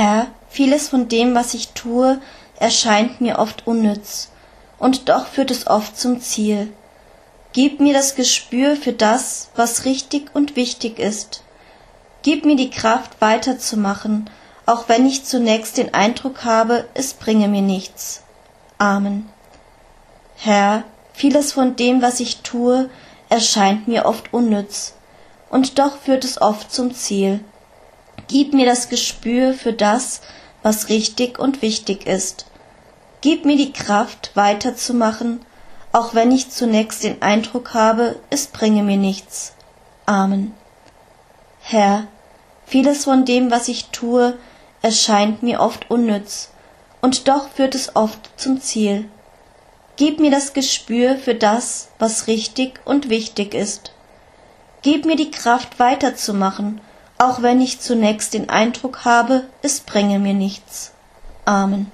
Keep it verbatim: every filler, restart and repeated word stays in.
Herr, vieles von dem, was ich tue, erscheint mir oft unnütz, und doch führt es oft zum Ziel. Gib mir das Gespür für das, was richtig und wichtig ist. Gib mir die Kraft, weiterzumachen, auch wenn ich zunächst den Eindruck habe, es bringe mir nichts. Amen. Herr, vieles von dem, was ich tue, erscheint mir oft unnütz, und doch führt es oft zum Ziel. Gib mir das Gespür für das, was richtig und wichtig ist. Gib mir die Kraft, weiterzumachen, auch wenn ich zunächst den Eindruck habe, es bringe mir nichts. Amen. Herr, vieles von dem, was ich tue, erscheint mir oft unnütz, und doch führt es oft zum Ziel. Gib mir das Gespür für das, was richtig und wichtig ist. Gib mir die Kraft, weiterzumachen, auch wenn ich zunächst den Eindruck habe, es bringe mir nichts. Amen.